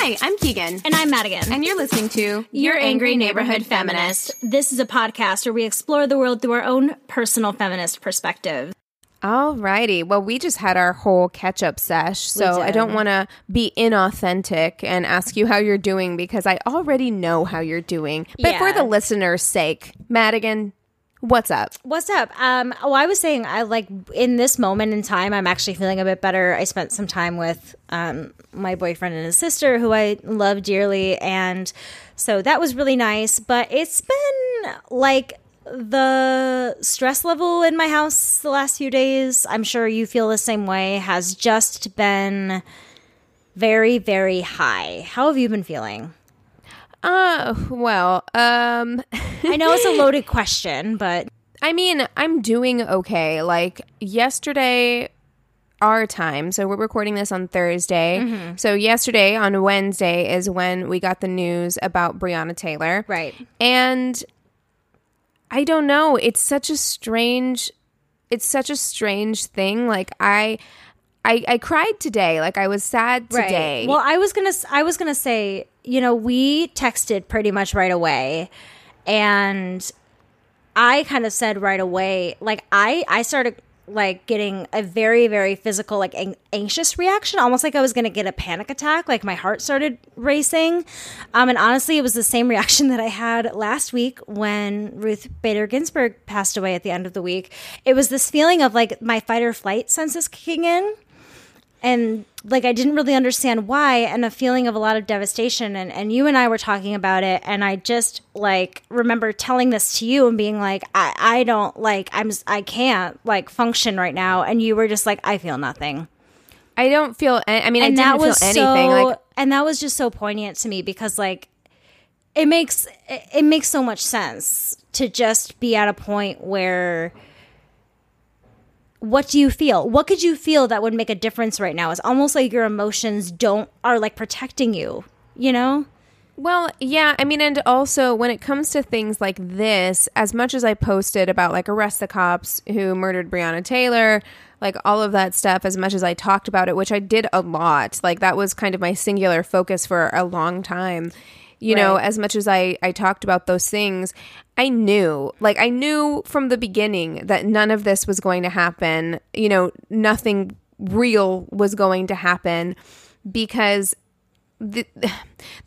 Hi, I'm Keegan. And I'm Madigan. And you're listening to Your Angry Neighborhood Feminist. This is a podcast where we explore the world through our own personal feminist perspective. Alrighty. Well, we just had our whole catch-up sesh, so I don't want to be inauthentic and ask you how you're doing because I already know how you're doing. But for the listener's sake, Madigan, what's up? What's up? I was saying, I like in this moment in time, I'm actually feeling a bit better. I spent some time with my boyfriend and his sister, who I love dearly, and so that was really nice. But it's been like the stress level in my house the last few days. I'm sure you feel the same way. Has just been very, very high. How have you been feeling? I know it's a loaded question, but I mean, I'm doing okay. Like yesterday, our time. So we're recording this on Thursday. Mm-hmm. So yesterday on Wednesday is when we got the news about Breonna Taylor. Right. And I don't know. It's such a strange thing. Like I cried today. Like I was sad today. Right. Well, I was going to say, you know, we texted pretty much right away, and I kind of said right away, like I started like getting a very, very physical, like anxious reaction, almost like I was going to get a panic attack. Like my heart started racing. And honestly, it was the same reaction that I had last week when Ruth Bader Ginsburg passed away at the end of the week. It was this feeling of like my fight or flight senses kicking in. And like, I didn't really understand why, and a feeling of a lot of devastation. And you and I were talking about it. And I just like remember telling this to you and being like, I don't like, I can't like function right now. And you were just like, I feel nothing. I don't feel, I mean, and I didn't feel anything. So, like, and that was just so poignant to me because like, it makes so much sense to just be at a point where what do you feel? What could you feel that would make a difference right now? It's almost like your emotions are like protecting you, you know? Well, yeah. I mean, and also when it comes to things like this, as much as I posted about like arrest the cops who murdered Breonna Taylor, like all of that stuff, as much as I talked about it, which I did a lot, like that was kind of my singular focus for a long time. You know, as much as I talked about those things, I knew from the beginning that none of this was going to happen. You know, nothing real was going to happen because the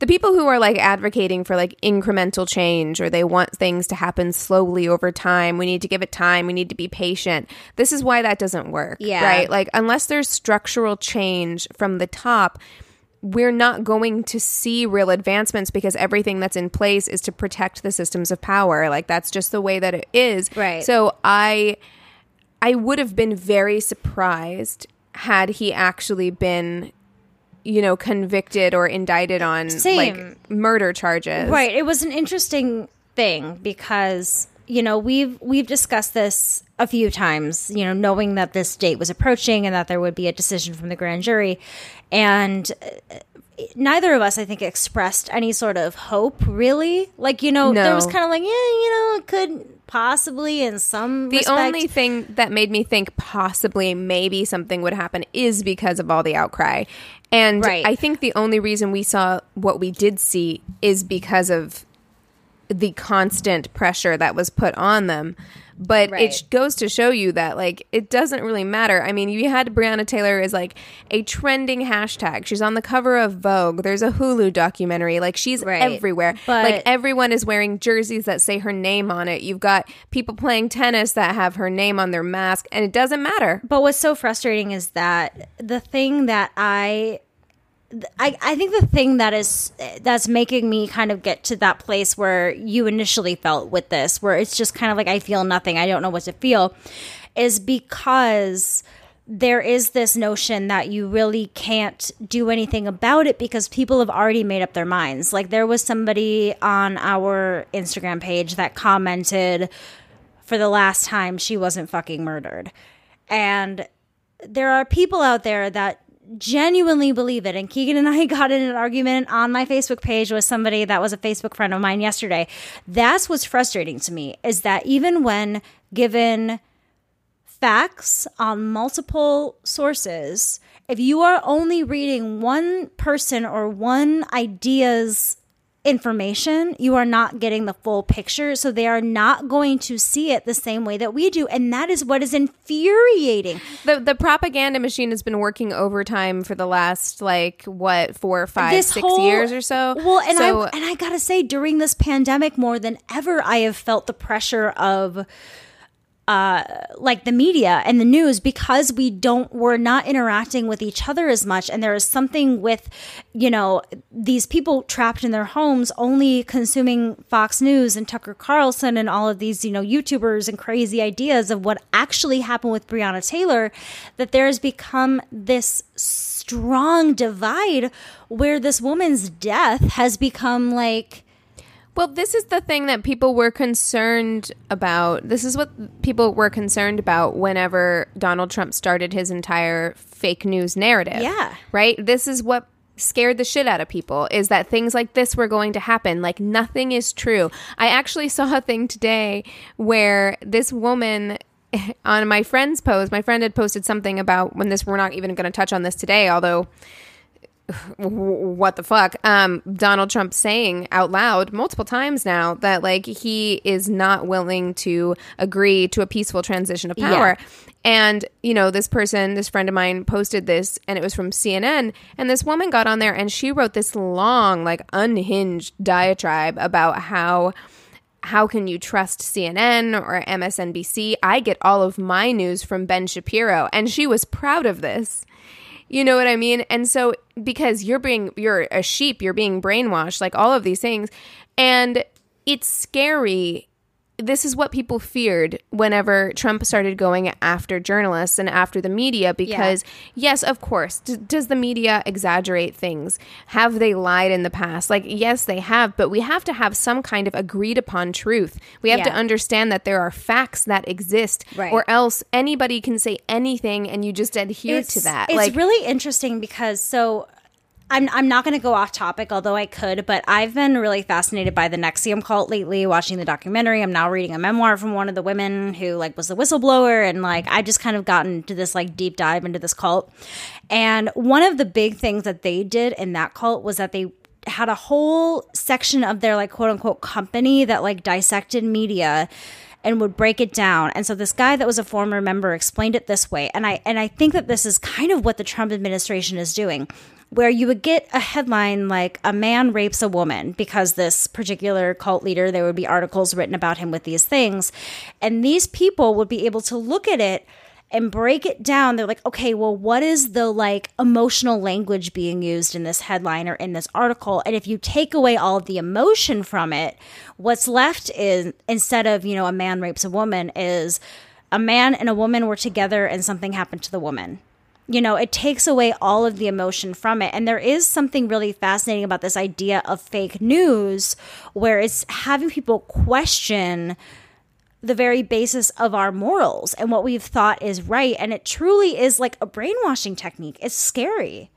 people who are like advocating for like incremental change, or they want things to happen slowly over time. We need to give it time. We need to be patient. This is why that doesn't work. Yeah. Right. Like unless there's structural change from the top, we're not going to see real advancements because everything that's in place is to protect the systems of power. Like that's just the way that it is. Right. So I would have been very surprised had he actually been, you know, convicted or indicted on like murder charges. Right. It was an interesting thing because, you know, we've discussed this a few times, you know, knowing that this date was approaching and that there would be a decision from the grand jury. And neither of us, I think, expressed any sort of hope, really. Like, you know, there was kind of like, yeah, you know, it could possibly in some respect. The only thing that made me think possibly maybe something would happen is because of all the outcry. And right. I think the only reason we saw what we did see is because of the constant pressure that was put on them. But right. it goes to show you that, like, it doesn't really matter. I mean, you had Breonna Taylor as, like, a trending hashtag. She's on the cover of Vogue. There's a Hulu documentary. Like, she's right. everywhere. But like, everyone is wearing jerseys that say her name on it. You've got people playing tennis that have her name on their mask. And it doesn't matter. But what's so frustrating is that the thing that I think the thing that is that's making me kind of get to that place where you initially felt with this, where it's just kind of like I feel nothing, I don't know what to feel, is because there is this notion that you really can't do anything about it because people have already made up their minds. Like, there was somebody on our Instagram page that commented, for the last time, she wasn't fucking murdered. And there are people out there that genuinely believe it. And Keegan and I got in an argument on my Facebook page with somebody that was a Facebook friend of mine yesterday. That's what's frustrating to me, is that even when given facts on multiple sources, if you are only reading one person or one idea's information, you are not getting the full picture. So they are not going to see it the same way that we do, and that is what is infuriating. The propaganda machine has been working overtime for the last, like, what, 4 or 5, 6 years or so. Well, and so, I gotta say, during this pandemic, more than ever, I have felt the pressure of like the media and the news, because we're not interacting with each other as much. And there is something with, you know, these people trapped in their homes only consuming Fox News and Tucker Carlson and all of these, you know, YouTubers and crazy ideas of what actually happened with Breonna Taylor, that there has become this strong divide where this woman's death has become like, well, this is the thing that people were concerned about. This is what people were concerned about whenever Donald Trump started his entire fake news narrative. Yeah. Right? This is what scared the shit out of people, is that things like this were going to happen. Like, nothing is true. I actually saw a thing today where this woman on my friend's post, my friend had posted something about when this, we're not even going to touch on this today, although... what the fuck? Donald Trump saying out loud multiple times now that, like, he is not willing to agree to a peaceful transition of power. Yeah. And, you know, this person, this friend of mine, posted this, and it was from CNN. And this woman got on there and she wrote this long, like, unhinged diatribe about how can you trust CNN or MSNBC? I get all of my news from Ben Shapiro. And she was proud of this. You know what I mean? And so, because you're a sheep, you're being brainwashed, like all of these things. And it's scary. This is what people feared whenever Trump started going after journalists and after the media, because yes, of course, does the media exaggerate things? Have they lied in the past? Like, yes, they have, but we have to have some kind of agreed upon truth. We have to understand that there are facts that exist, or else anybody can say anything and you just adhere to that. It's like, really interesting because I'm not going to go off topic, although I could, but I've been really fascinated by the NXIVM cult lately, watching the documentary. I'm now reading a memoir from one of the women who, like, was the whistleblower, and, like, I just kind of gotten to this, like, deep dive into this cult. And one of the big things that they did in that cult was that they had a whole section of their, like, quote-unquote company that, like, dissected media and would break it down. And so this guy that was a former member explained it this way, and I think that this is kind of what the Trump administration is doing, where you would get a headline like, a man rapes a woman, because this particular cult leader, there would be articles written about him with these things. And these people would be able to look at it and break it down. They're like, okay, well, what is the, like, emotional language being used in this headline or in this article? And if you take away all of the emotion from it, what's left is, instead of, you know, a man rapes a woman, is a man and a woman were together and something happened to the woman. You know, it takes away all of the emotion from it. And there is something really fascinating about this idea of fake news, where it's having people question the very basis of our morals and what we've thought is right. And it truly is like a brainwashing technique. It's scary.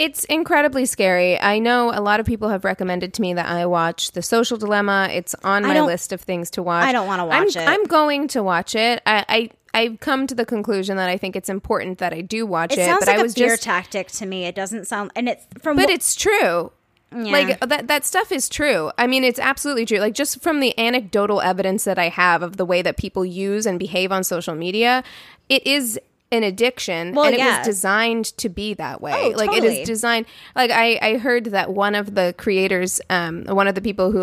It's incredibly scary. I know a lot of people have recommended to me that I watch The Social Dilemma. It's on my list of things to watch. I don't want to watch it. I'm going to watch it. I've come to the conclusion that I think it's important that I do watch it. It sounds like a fear tactic to me. It doesn't sound, and it's from. But it's true. Yeah. Like that stuff is true. I mean, it's absolutely true. Like just from the anecdotal evidence that I have of the way that people use and behave on social media, it is an addiction, well, and it was designed to be that way. It is designed. Like I heard that one of the creators, one of the people who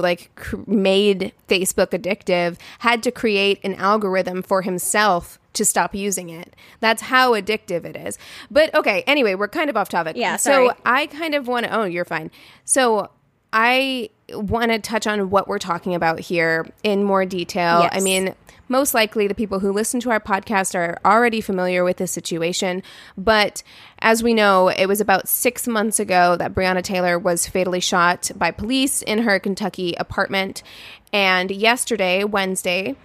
made Facebook addictive, had to create an algorithm for himself to stop using it. That's how addictive it is. But okay, anyway, we're kind of off topic. Yeah. Sorry. So I kind of want to. Oh, you're fine. So I want to touch on what we're talking about here in more detail. Yes. I mean, most likely the people who listen to our podcast are already familiar with this situation. But as we know, it was about 6 months ago that Breonna Taylor was fatally shot by police in her Kentucky apartment. And yesterday, Wednesday,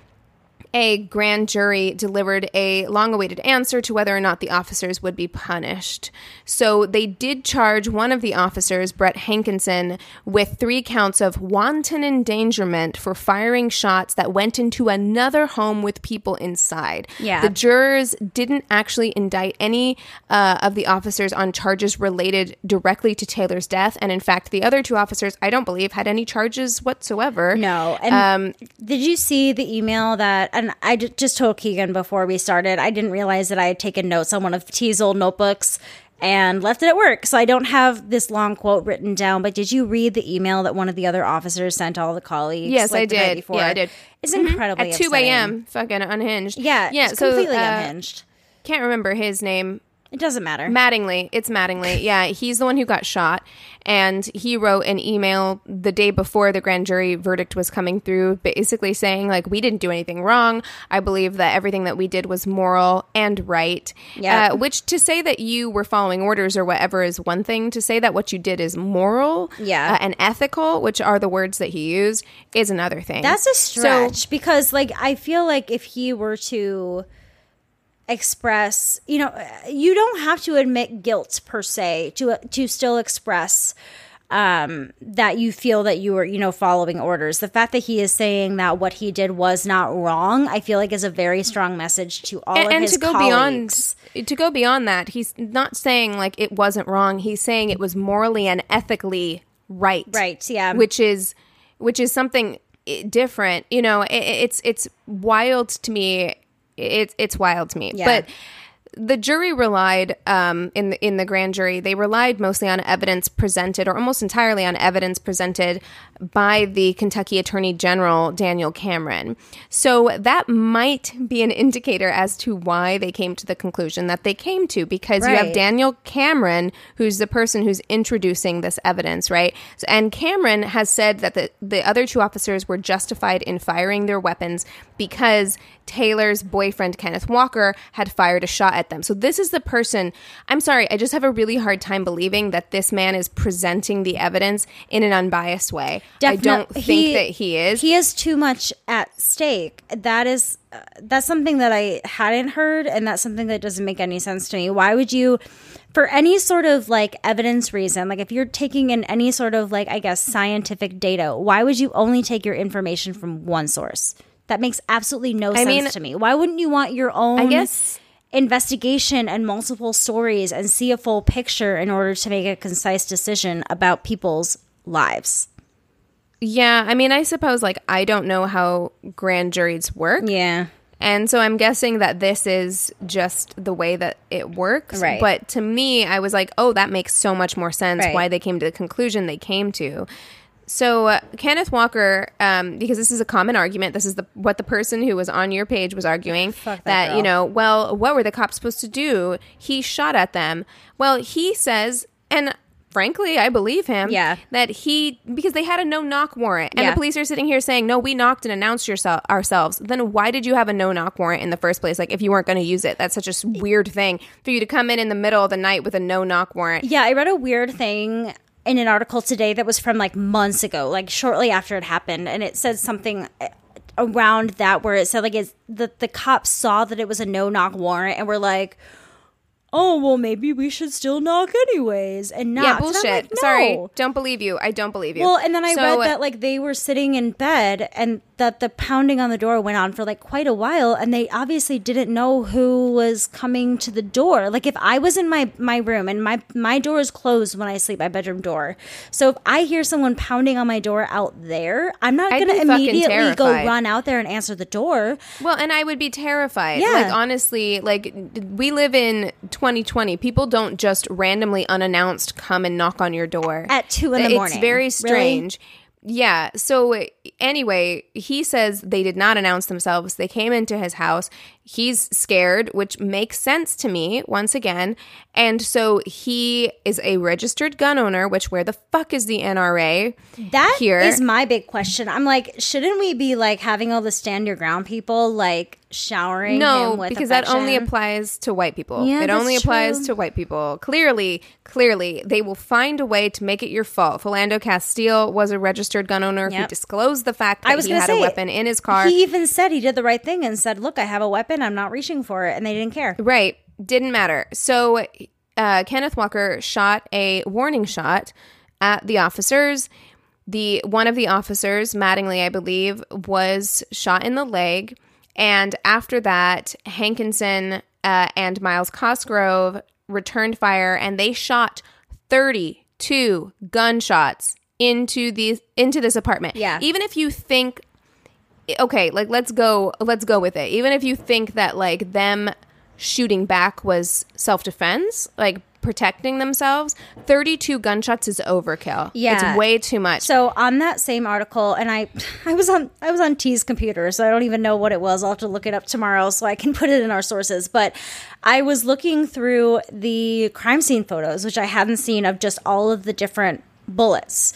a grand jury delivered a long-awaited answer to whether or not the officers would be punished. So they did charge one of the officers, Brett Hankison, with 3 counts of wanton endangerment for firing shots that went into another home with people inside. Yeah. The jurors didn't actually indict any of the officers on charges related directly to Taylor's death. And in fact, the other 2 officers, I don't believe, had any charges whatsoever. No. And did you see the email that... And I just told Keegan before we started, I didn't realize that I had taken notes on one of T's old notebooks and left it at work. So I don't have this long quote written down. But did you read the email that one of the other officers sent all the colleagues? Yes, I did. Yeah, I did. It's incredibly upsetting. At 2 a.m., fucking unhinged. Yeah, it's completely unhinged. Can't remember his name. It doesn't matter. Mattingly. It's Mattingly. Yeah, he's the one who got shot. And he wrote an email the day before the grand jury verdict was coming through, basically saying, we didn't do anything wrong. I believe that everything that we did was moral and right. Yeah. Which to say that you were following orders or whatever is one thing. To say that what you did is moral and ethical, which are the words that he used, is another thing. That's a stretch. So, because, I feel like if he were to... express, you don't have to admit guilt per se to still express that you feel that you were, following orders. The fact that he is saying that what he did was not wrong, I feel like is a very strong message to all of his colleagues. And to go beyond that, he's not saying it wasn't wrong. He's saying it was morally and ethically right. Right. Yeah. Which is something different. It's wild to me. It's wild to me. Yeah. But the jury relied in the grand jury. They relied mostly on evidence presented, or almost entirely on evidence presented by the Kentucky Attorney General, Daniel Cameron. So that might be an indicator as to why they came to the conclusion that they came to, because you have Daniel Cameron, who's the person who's introducing this evidence, right? So, and Cameron has said that the other 2 officers were justified in firing their weapons because Taylor's boyfriend, Kenneth Walker, had fired a shot at them. So this is the person. I'm sorry, I just have a really hard time believing that this man is presenting the evidence in an unbiased way. I don't think that he is. He is too much at stake. That's something that I hadn't heard, and that's something that doesn't make any sense to me. Why would you, for any sort of evidence reason, if you're taking in any sort of scientific data, why would you only take your information from one source? That makes absolutely no sense to me. Why wouldn't you want your own investigation and multiple stories and see a full picture in order to make a concise decision about people's lives? Yeah, I suppose I don't know how grand juries work. Yeah. And so I'm guessing that this is just the way that it works. Right. But to me, I was that makes so much more sense why they came to the conclusion they came to. So Kenneth Walker, because this is a common argument, this is what the person who was on your page was arguing, that what were the cops supposed to do? He shot at them. Well, he says, and frankly, I believe him, that because they had a no-knock warrant, and the police are sitting here saying, no, we knocked and announced ourselves. Then why did you have a no-knock warrant in the first place? If you weren't going to use it, that's such a weird thing for you to come in the middle of the night with a no-knock warrant. Yeah, I read a weird thing in an article today that was from months ago, shortly after it happened. And it said something around that where it said that the cops saw that it was a no-knock warrant and were like, oh, well, maybe we should still knock anyways and not. Yeah, bullshit. Like, no. Sorry. Don't believe you. I don't believe you. Well, and then I read that, like, they were sitting in bed and that the pounding on the door went on for, like, quite a while, and they obviously didn't know who was coming to the door. Like, if I was in my room and my door is closed when I sleep, my bedroom door. So if I hear someone pounding on my door out there, I'm not going to immediately go run out there and answer the door. Well, and I would be terrified. Yeah. Like, honestly, like, we live in 2020. People don't just randomly unannounced come and knock on your door. At 2 in the morning. It's very strange. Really? Yeah. So anyway, he says they did not announce themselves. They came into his house. He's scared, which makes sense to me once again. And so he is a registered gun owner, which where the fuck is the NRA? That here is my big question. I'm like, shouldn't we be like having all the stand your ground people like showering him with because affection? That only applies to white people. Yeah, it only applies to white people. Clearly, they will find a way to make it your fault. Philando Castile was a registered gun owner who disclosed the fact that he had a weapon in his car. He even said he did the right thing and said, look, I have a weapon. I'm not reaching for it, and they didn't care. Right. Didn't matter. So Kenneth Walker shot a warning shot at the officers. One of the officers, Mattingly, I believe, was shot in the leg. And after that, Hankison and Miles Cosgrove returned fire, and they shot 32 gunshots into this apartment. Yeah. Even if you think... Okay, like, let's go with it. Even if you think that, like, them shooting back was self-defense, like, protecting themselves, 32 gunshots is overkill. Yeah. It's way too much. So on that same article, and I was on T's computer, so I don't even know what it was. I'll have to look it up tomorrow so I can put it in our sources. But I was looking through the crime scene photos, which I hadn't seen, of just all of the different bullets.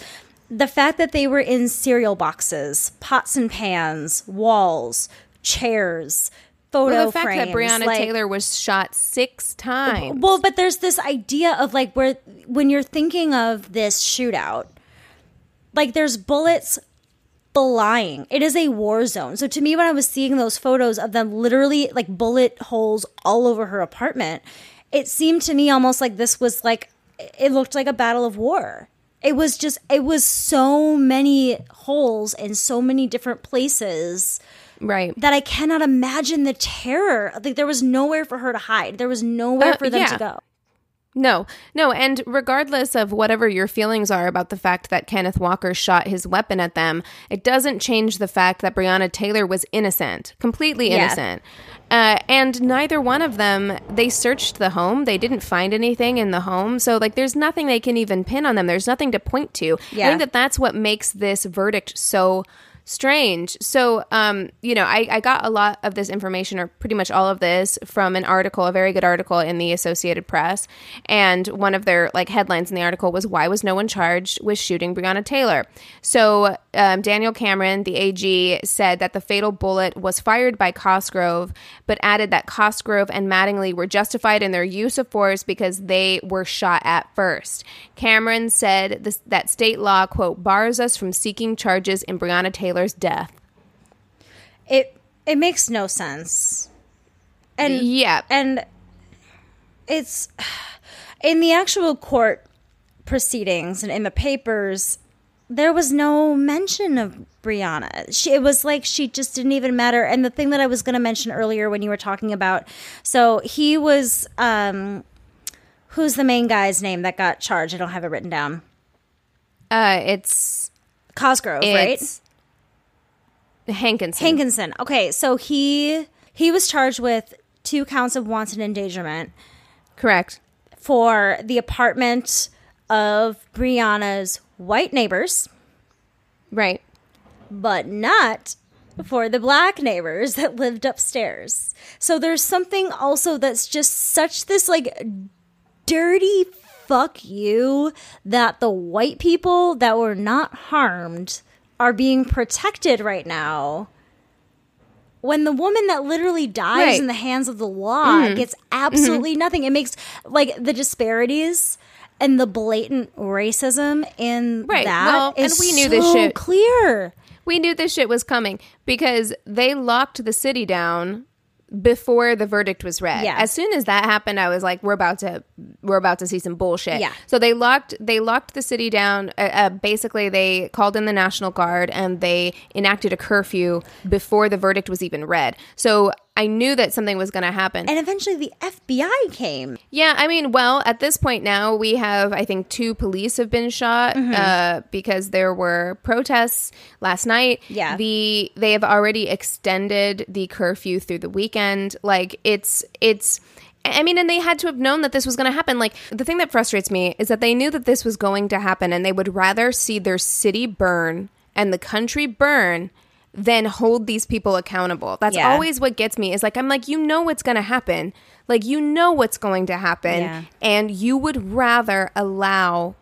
The fact that they were in cereal boxes, pots and pans, walls, chairs, photo frames. Well, the fact that Breonna Taylor was shot 6 times. Well, but there's this idea of, like, where when you're thinking of this shootout, like, there's bullets flying. It is a war zone. So to me, when I was seeing those photos of them literally, like, bullet holes all over her apartment, it seemed to me almost like this was, like, it looked like a battle of war. It was so many holes in so many different places, right? That I cannot imagine the terror. Like, there was nowhere for her to hide. There was nowhere for them to go. No. And regardless of whatever your feelings are about the fact that Kenneth Walker shot his weapon at them, it doesn't change the fact that Breonna Taylor was innocent, completely innocent. And neither one of them, they searched the home. They didn't find anything in the home. So, like, there's nothing they can even pin on them. There's nothing to point to. Yeah. I think that's what makes this verdict so strange. So, you know, I got a lot of this information, or pretty much all of this, from an article, a very good article in the Associated Press. And one of their, like, headlines in the article was, "Why was no one charged with shooting Breonna Taylor?" So Daniel Cameron, the AG, said that the fatal bullet was fired by Cosgrove, but added that Cosgrove and Mattingly were justified in their use of force because they were shot at first. Cameron said that state law, quote, "bars us from seeking charges in Breonna Taylor's death." It makes no sense. And yeah. And it's in the actual court proceedings and in the papers, there was no mention of Breonna. It was like she just didn't even matter. And the thing that I was going to mention earlier when you were talking about, so he was, who's the main guy's name that got charged? I don't have it written down. It's Cosgrove, right? Hankison. Okay, so he was charged with 2 counts of wanton endangerment. Correct. For the apartment of Breonna's white neighbors, right, but not for the black neighbors that lived upstairs. So there's something also that's just such this, like, dirty fuck you that the white people that were not harmed are being protected right now, when the woman that literally dies in the hands of the law gets absolutely nothing. It makes, like, the disparities and the blatant racism in that is so clear. We knew this shit was coming because they locked the city down before the verdict was read. Yeah. As soon as that happened, I was like, we're about to see some bullshit. Yeah. So they locked the city down. Basically, they called in the National Guard and they enacted a curfew before the verdict was even read. So I knew that something was going to happen. And eventually the FBI came. Yeah, I mean, well, at this point now we have, I think, 2 police have been shot because there were protests last night. Yeah. They have already extended the curfew through the weekend. Like, it's... I mean, and they had to have known that this was going to happen. Like, the thing that frustrates me is that they knew that this was going to happen and they would rather see their city burn and the country burn then hold these people accountable. That's always what gets me, is like, I'm like, you know what's going to happen. Like, you know what's going to happen. Yeah. And you would rather allow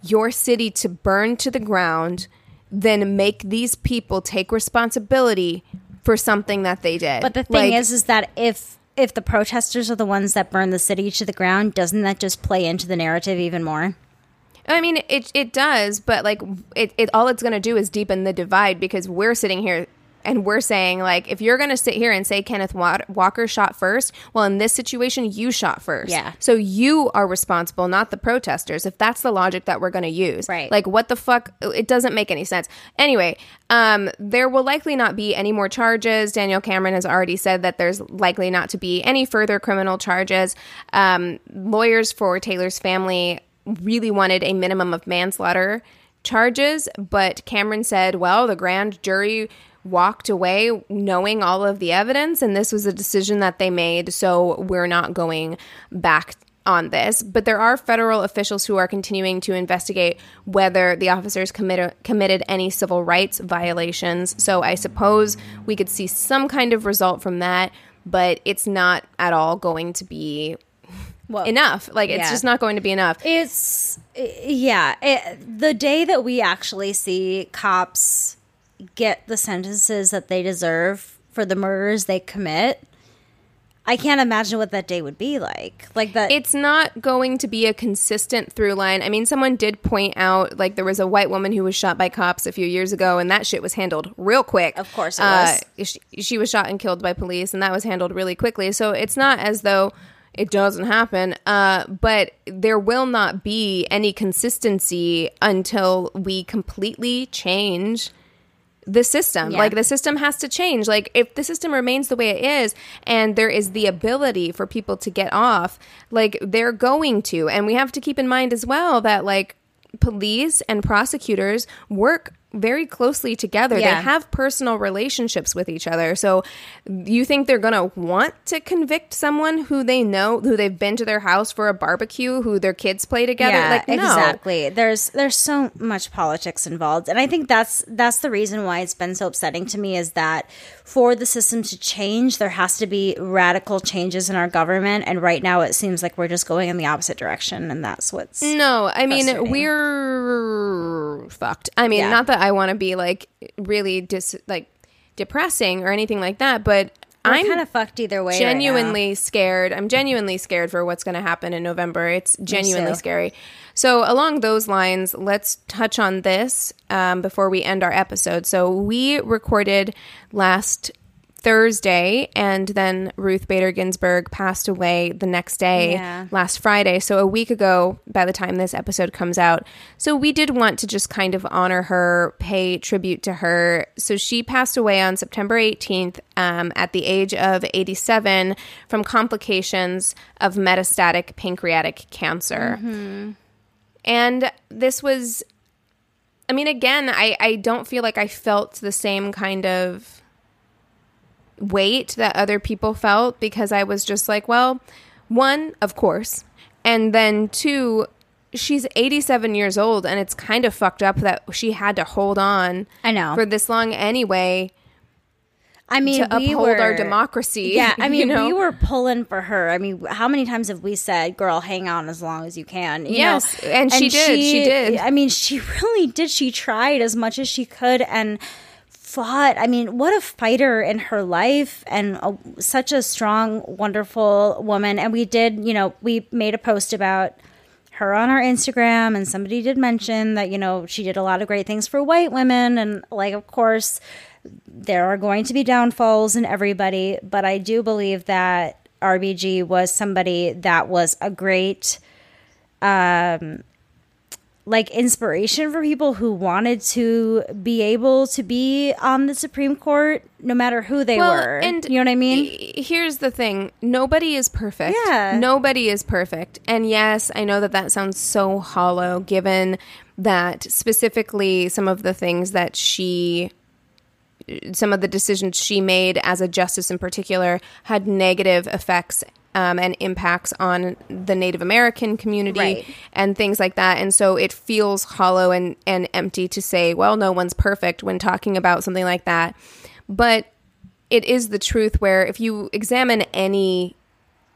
your city to burn to the ground than make these people take responsibility for something that they did. But the thing is that if the protesters are the ones that burn the city to the ground, doesn't that just play into the narrative even more? I mean, it does, but like it all it's going to do is deepen the divide, because we're sitting here and we're saying, like, if you're going to sit here and say Kenneth Walker shot first, well, in this situation, you shot first. Yeah. So you are responsible, not the protesters, if that's the logic that we're going to use. Right. Like, what the fuck? It doesn't make any sense. Anyway, there will likely not be any more charges. Daniel Cameron has already said that there's likely not to be any further criminal charges. Lawyers for Taylor's family really wanted a minimum of manslaughter charges, but Cameron said, well, the grand jury walked away knowing all of the evidence, and this was a decision that they made, so we're not going back on this. But there are federal officials who are continuing to investigate whether the officers committed any civil rights violations, so I suppose we could see some kind of result from that, but it's not at all going to be enough. Like, it's just not going to be enough. The day that we actually see cops get the sentences that they deserve for the murders they commit, I can't imagine what that day would be like. Like, that, it's not going to be a consistent through line. I mean, someone did point out, like, there was a white woman who was shot by cops a few years ago, and that shit was handled real quick. Of course it was. She was shot and killed by police, and that was handled really quickly. So it's not as though it doesn't happen, but there will not be any consistency until we completely change the system. Yeah. Like, the system has to change. Like, if the system remains the way it is and there is the ability for people to get off, like, they're going to. And we have to keep in mind as well that, like, police and prosecutors work very closely together. Yeah. They have personal relationships with each other. So you think they're going to want to convict someone who they know, who they've been to their house for a barbecue, who their kids play together? Yeah, like, no. Exactly. There's so much politics involved. And I think that's the reason why it's been so upsetting to me, is that for the system to change, there has to be radical changes in our government. And right now it seems like we're just going in the opposite direction. And that's what's no, I mean, we're fucked. I mean, not that I want to be like really depressing or anything like that, but I'm kind of fucked either way. Genuinely right scared. I'm genuinely scared for what's going to happen in November. It's genuinely scary. So along those lines, let's touch on this before we end our episode. So we recorded last Thursday, and then Ruth Bader Ginsburg passed away the next day, last Friday. So a week ago, by the time this episode comes out. So we did want to just kind of honor her, pay tribute to her. So she passed away on September 18th at the age of 87 from complications of metastatic pancreatic cancer. Mm-hmm. And this was, I mean, again, I don't feel like I felt the same kind of weight that other people felt, because I was just like, well, one, of course, and then two, she's 87 years old, and it's kind of fucked up that she had to hold on for this long anyway. I mean, to uphold our democracy. Yeah, I mean, we were pulling for her. I mean, how many times have we said, girl, hang on as long as you can? You know? And she did. I mean, she really did. She tried as much as she could and fought. I mean, what a fighter in her life, and such a strong, wonderful woman. And we made a post about her on our Instagram, and somebody did mention that, you know, she did a lot of great things for white women, and, like, of course, there are going to be downfalls in everybody, but I do believe that RBG was somebody that was a great, like, inspiration for people who wanted to be able to be on the Supreme Court, no matter who they were. And you know what I mean? Here's the thing. Nobody is perfect. Yeah. Nobody is perfect. And yes, I know that that sounds so hollow, given that specifically some of the things that she... some of the decisions she made as a justice in particular had negative effects and impacts on the Native American community, right, and things like that. And so it feels hollow and empty to say, well, no one's perfect when talking about something like that. But it is the truth, where if you examine any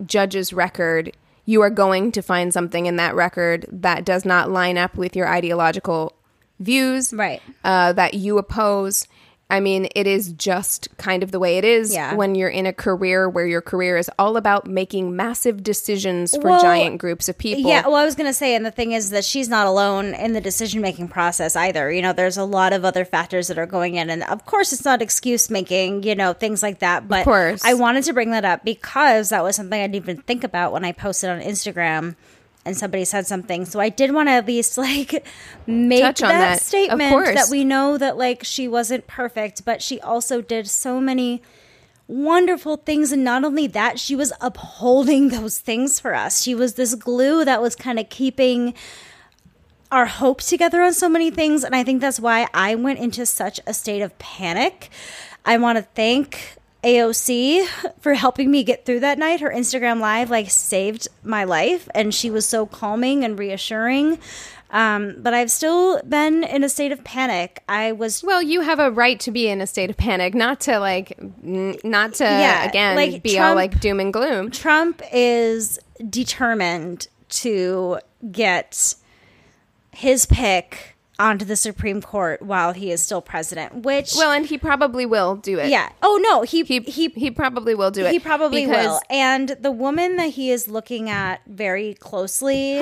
judge's record, you are going to find something in that record that does not line up with your ideological views, right, that you oppose. I mean, it is just kind of the way it is, yeah, when you're in a career where your career is all about making massive decisions for giant groups of people. Yeah, well, I was going to say, and the thing is that she's not alone in the decision-making process either. You know, there's a lot of other factors that are going in. And, of course, it's not excuse-making, you know, things like that. But of course. I wanted to bring that up because that was something I didn't even think about when I posted on Instagram and somebody said something. So I did want to at least, like, make that statement that we know that, like, she wasn't perfect, but she also did so many wonderful things. And not only that, she was upholding those things for us. She was this glue that was kind of keeping our hope together on so many things. And I think that's why I went into such a state of panic. I want to thank AOC for helping me get through that night. Her Instagram live, like, saved my life, and she was so calming and reassuring. But I've still been in a state of panic. I was... Well, you have a right to be in a state of panic, not to be Trump, all, like, doom and gloom. Trump is determined to get his pick onto the Supreme Court while he is still president, which... Well, and he probably will do it. Yeah. Oh, no, he probably will do it. He probably will. And the woman that he is looking at very closely...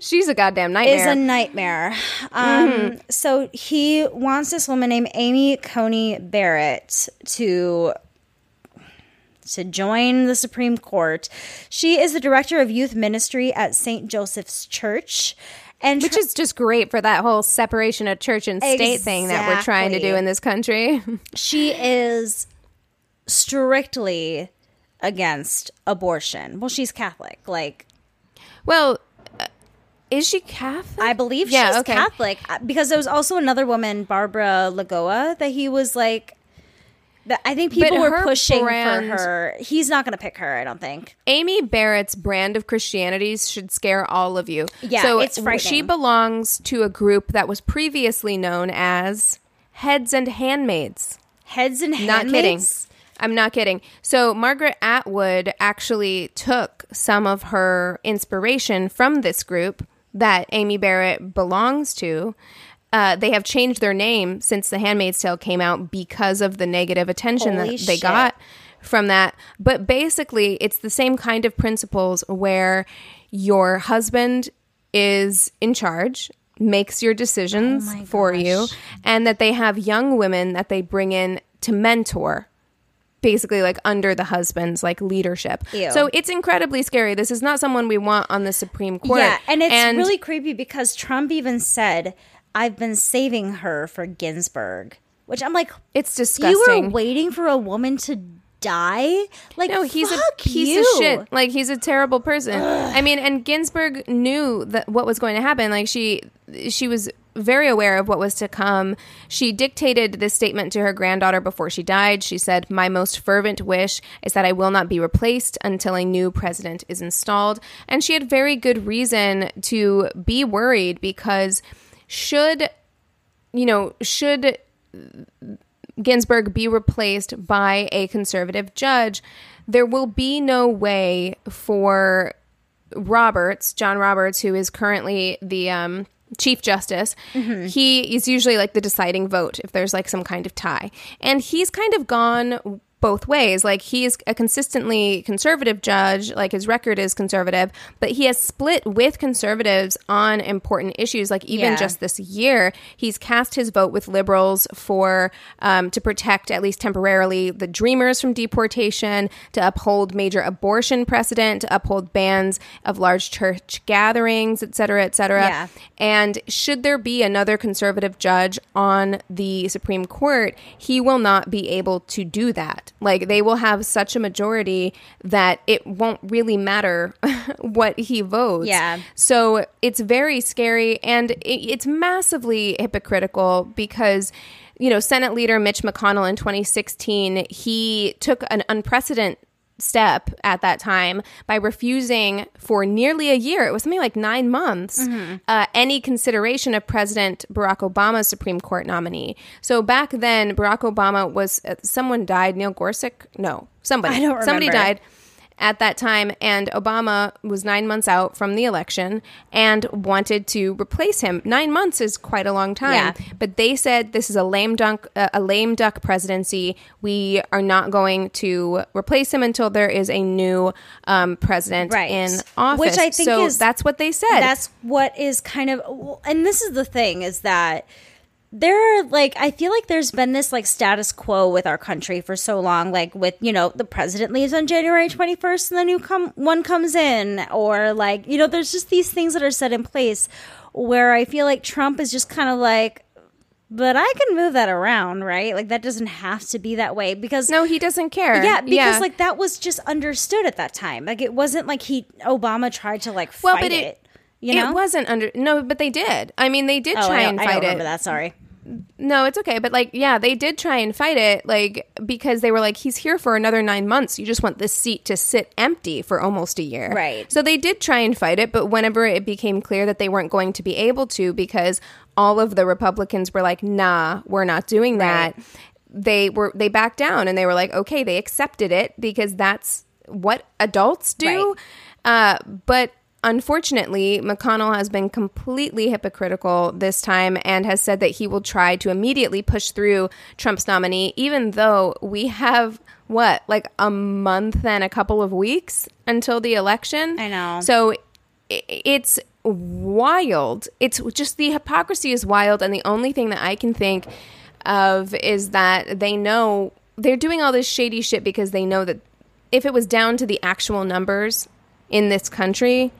She's a goddamn nightmare. Is a nightmare. Mm-hmm. So he wants this woman named Amy Coney Barrett to join the Supreme Court. She is the director of youth ministry at St. Joseph's Church, and which is just great for that whole separation of church and state thing that we're trying to do in this country. She is strictly against abortion. Well, she's Catholic. Like, well, is she Catholic? I believe she's Catholic, because there was also another woman, Barbara Lagoa, that he was like... I think people were pushing for her. He's not going to pick her, I don't think. Amy Barrett's brand of Christianity should scare all of you. Yeah, so it's frightening. She belongs to a group that was previously known as Heads and Handmaids. Heads and Handmaids? Not kidding. I'm not kidding. So Margaret Atwood actually took some of her inspiration from this group that Amy Barrett belongs to. They have changed their name since The Handmaid's Tale came out because of the negative attention they got from that. But basically, it's the same kind of principles where your husband is in charge, makes your decisions for you, and that they have young women that they bring in to mentor, basically, like, under the husband's, like, leadership. Ew. So it's incredibly scary. This is not someone we want on the Supreme Court. Yeah, and it's really creepy because Trump even said... I've been saving her for Ginsburg, which I'm like, it's disgusting. You were waiting for a woman to die? Like, no, he's a piece of shit. Like, he's a terrible person. Ugh. I mean, and Ginsburg knew that what was going to happen. Like, she was very aware of what was to come. She dictated this statement to her granddaughter before she died. She said, "My most fervent wish is that I will not be replaced until a new president is installed." And she had very good reason to be worried because... Should Ginsburg be replaced by a conservative judge, there will be no way for John Roberts, who is currently the Chief Justice. Mm-hmm. He is usually, like, the deciding vote if there's, like, some kind of tie. And he's kind of gone... both ways. Like, he's a consistently conservative judge, like his record is conservative, but he has split with conservatives on important issues. Like, even just this year, he's cast his vote with liberals for to protect, at least temporarily, the Dreamers from deportation, to uphold major abortion precedent, to uphold bans of large church gatherings, et cetera, et cetera. Yeah. And should there be another conservative judge on the Supreme Court, he will not be able to do that. Like, they will have such a majority that it won't really matter what he votes. Yeah. So it's very scary, and it's massively hypocritical because, you know, Senate Leader Mitch McConnell in 2016, he took an unprecedented step at that time by refusing for nearly a year, it was something like 9 months, any consideration of President Barack Obama's Supreme Court nominee. So back then, Barack Obama was, someone died, Neil Gorsuch? No, somebody. I don't remember. Somebody died at that time, and Obama was 9 months out from the election and wanted to replace him. 9 months is quite a long time. Yeah. But they said, this is a lame duck presidency. We are not going to replace him until there is a new president in office. Which I think so, that's what they said. That's what is kind of, and this is the thing, is that there are, like, I feel like there's been this, like, status quo with our country for so long, like, with, you know, the president leaves on January 21st and the new one comes in, or, like, you know, there's just these things that are set in place where I feel like Trump is just kind of like, but I can move that around, right? Like, that doesn't have to be that way because... No, he doesn't care. Yeah, because, like, that was just understood at that time. Like, it wasn't like Obama tried to, like, fight it. You know? It wasn't no, but they did. I mean, they did try and fight it. I don't remember that, sorry. No, it's okay. But, like, yeah, they did try and fight it, like, because they were like, he's here for another 9 months. You just want this seat to sit empty for almost a year. Right. So they did try and fight it. But whenever it became clear that they weren't going to be able to, because all of the Republicans were like, nah, we're not doing that. They backed down, and they were like, okay, they accepted it because that's what adults do. Right. But unfortunately, McConnell has been completely hypocritical this time and has said that he will try to immediately push through Trump's nominee, even though we have, like a month and a couple of weeks until the election? I know. So it's wild. It's just, the hypocrisy is wild, and the only thing that I can think of is that they know they're doing all this shady shit because they know that if it was down to the actual numbers in this country,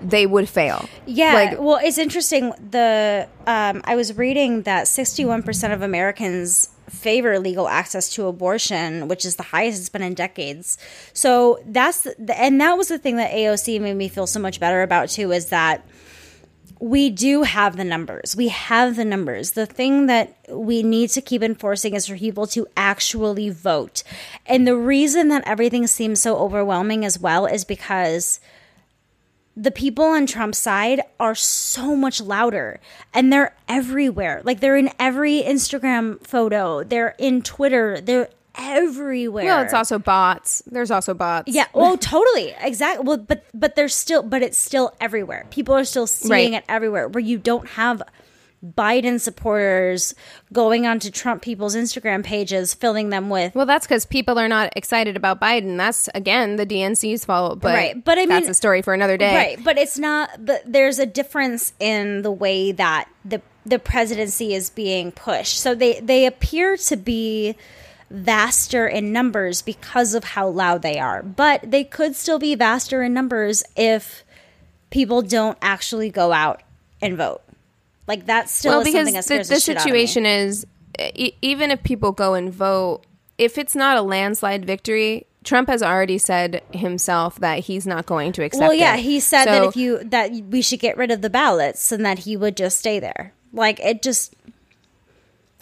they would fail. Yeah. Like, well, it's interesting. I was reading that 61% of Americans favor legal access to abortion, which is the highest it's been in decades. So and that was the thing that AOC made me feel so much better about too, is that we do have the numbers. We have the numbers. The thing that we need to keep enforcing is for people to actually vote. And the reason that everything seems so overwhelming as well is because the people on Trump's side are so much louder, and they're everywhere. Like, they're in every Instagram photo. They're in Twitter. They're everywhere. Well, it's also bots. There's also bots. Yeah. Oh, totally. Exactly. Well, but there's still, but it's still everywhere. People are still seeing it everywhere, where you don't have Biden supporters going onto Trump people's Instagram pages, filling them with... Well, that's because people are not excited about Biden. That's, again, the DNC's fault, but, but I mean, that's a story for another day. Right. But it's not... But there's a difference in the way that the presidency is being pushed. So they appear to be vaster in numbers because of how loud they are, but they could still be vaster in numbers if people don't actually go out and vote. Like, that's still is something that scares the shit out of me. The situation is, even if people go and vote, if it's not a landslide victory, Trump has already said himself that he's not going to accept it. Well, yeah, he said that that we should get rid of the ballots and that he would just stay there. Like, it just...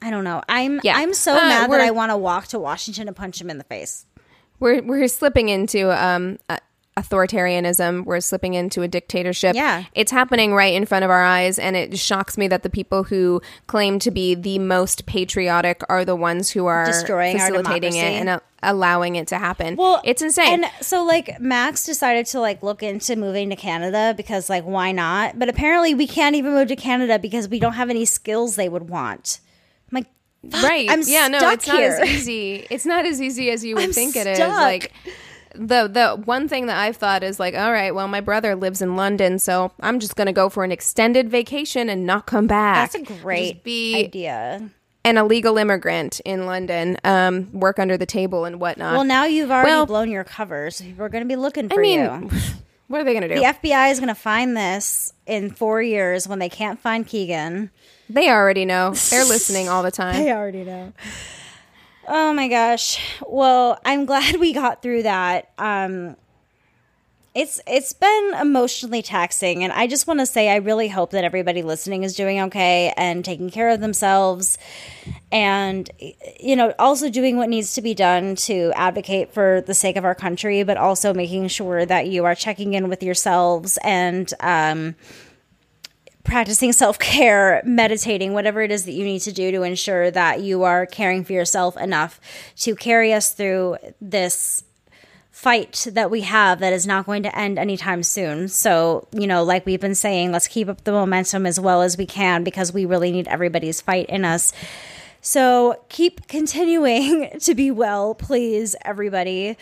I don't know. I'm so mad that I want to walk to Washington and punch him in the face. We're slipping into authoritarianism. We're slipping into a dictatorship. Yeah. It's happening right in front of our eyes, and it shocks me that the people who claim to be the most patriotic are the ones who are destroying facilitating it and allowing it to happen. Well, it's insane. And so, like, Max decided to, like, look into moving to Canada because, like, why not? But apparently we can't even move to Canada because we don't have any skills they would want. right. I'm yeah, no, it's not here. As easy. It's not as easy as you would think it is. Like the one thing that I've thought is like, all right, well, my brother lives in London, so I'm just gonna go for an extended vacation and not come back. That's a great idea. An illegal immigrant in London, work under the table and whatnot. Well, now you've already blown your covers. So people are going to be looking for you. What are they going to do? The FBI is going to find this in 4 years when they can't find Keegan. They already know. They're listening all the time. They already know. Oh, my gosh. Well, I'm glad we got through that. It's been emotionally taxing, and I just want to say I really hope that everybody listening is doing okay and taking care of themselves and, you know, also doing what needs to be done to advocate for the sake of our country, but also making sure that you are checking in with yourselves and practicing self-care, meditating, whatever it is that you need to do to ensure that you are caring for yourself enough to carry us through this fight that we have that is not going to end anytime soon. So, you know, like we've been saying, let's keep up the momentum as well as we can because we really need everybody's fight in us. So keep continuing to be well, please, everybody.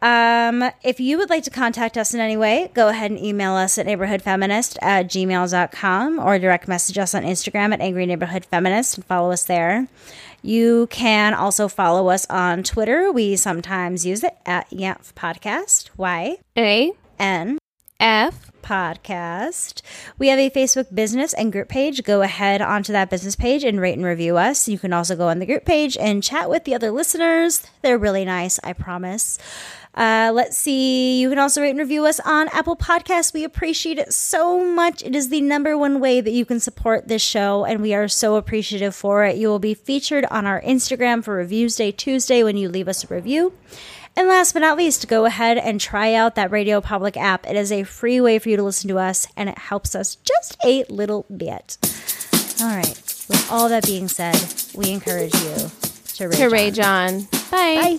If you would like to contact us in any way, go ahead and email us at neighborhoodfeminist@gmail.com or direct message us on Instagram at angryneighborhoodfeminist and follow us there. You can also follow us on Twitter. We sometimes use it at YANF Podcast. YANF Podcast. We have a Facebook business and group page. Go ahead onto that business page and rate and review us. You can also go on the group page and chat with the other listeners. They're really nice, I promise. Let's see. You can also rate and review us on Apple Podcasts. We appreciate it so much. It is the #1 way that you can support this show, and we are so appreciative for it. You will be featured on our Instagram for Reviews Day Tuesday when you leave us a review. And last but not least, go ahead and try out that Radio Public app. It is a free way for you to listen to us, and it helps us just a little bit. All right. With all that being said, we encourage you to rage on. Bye. Bye.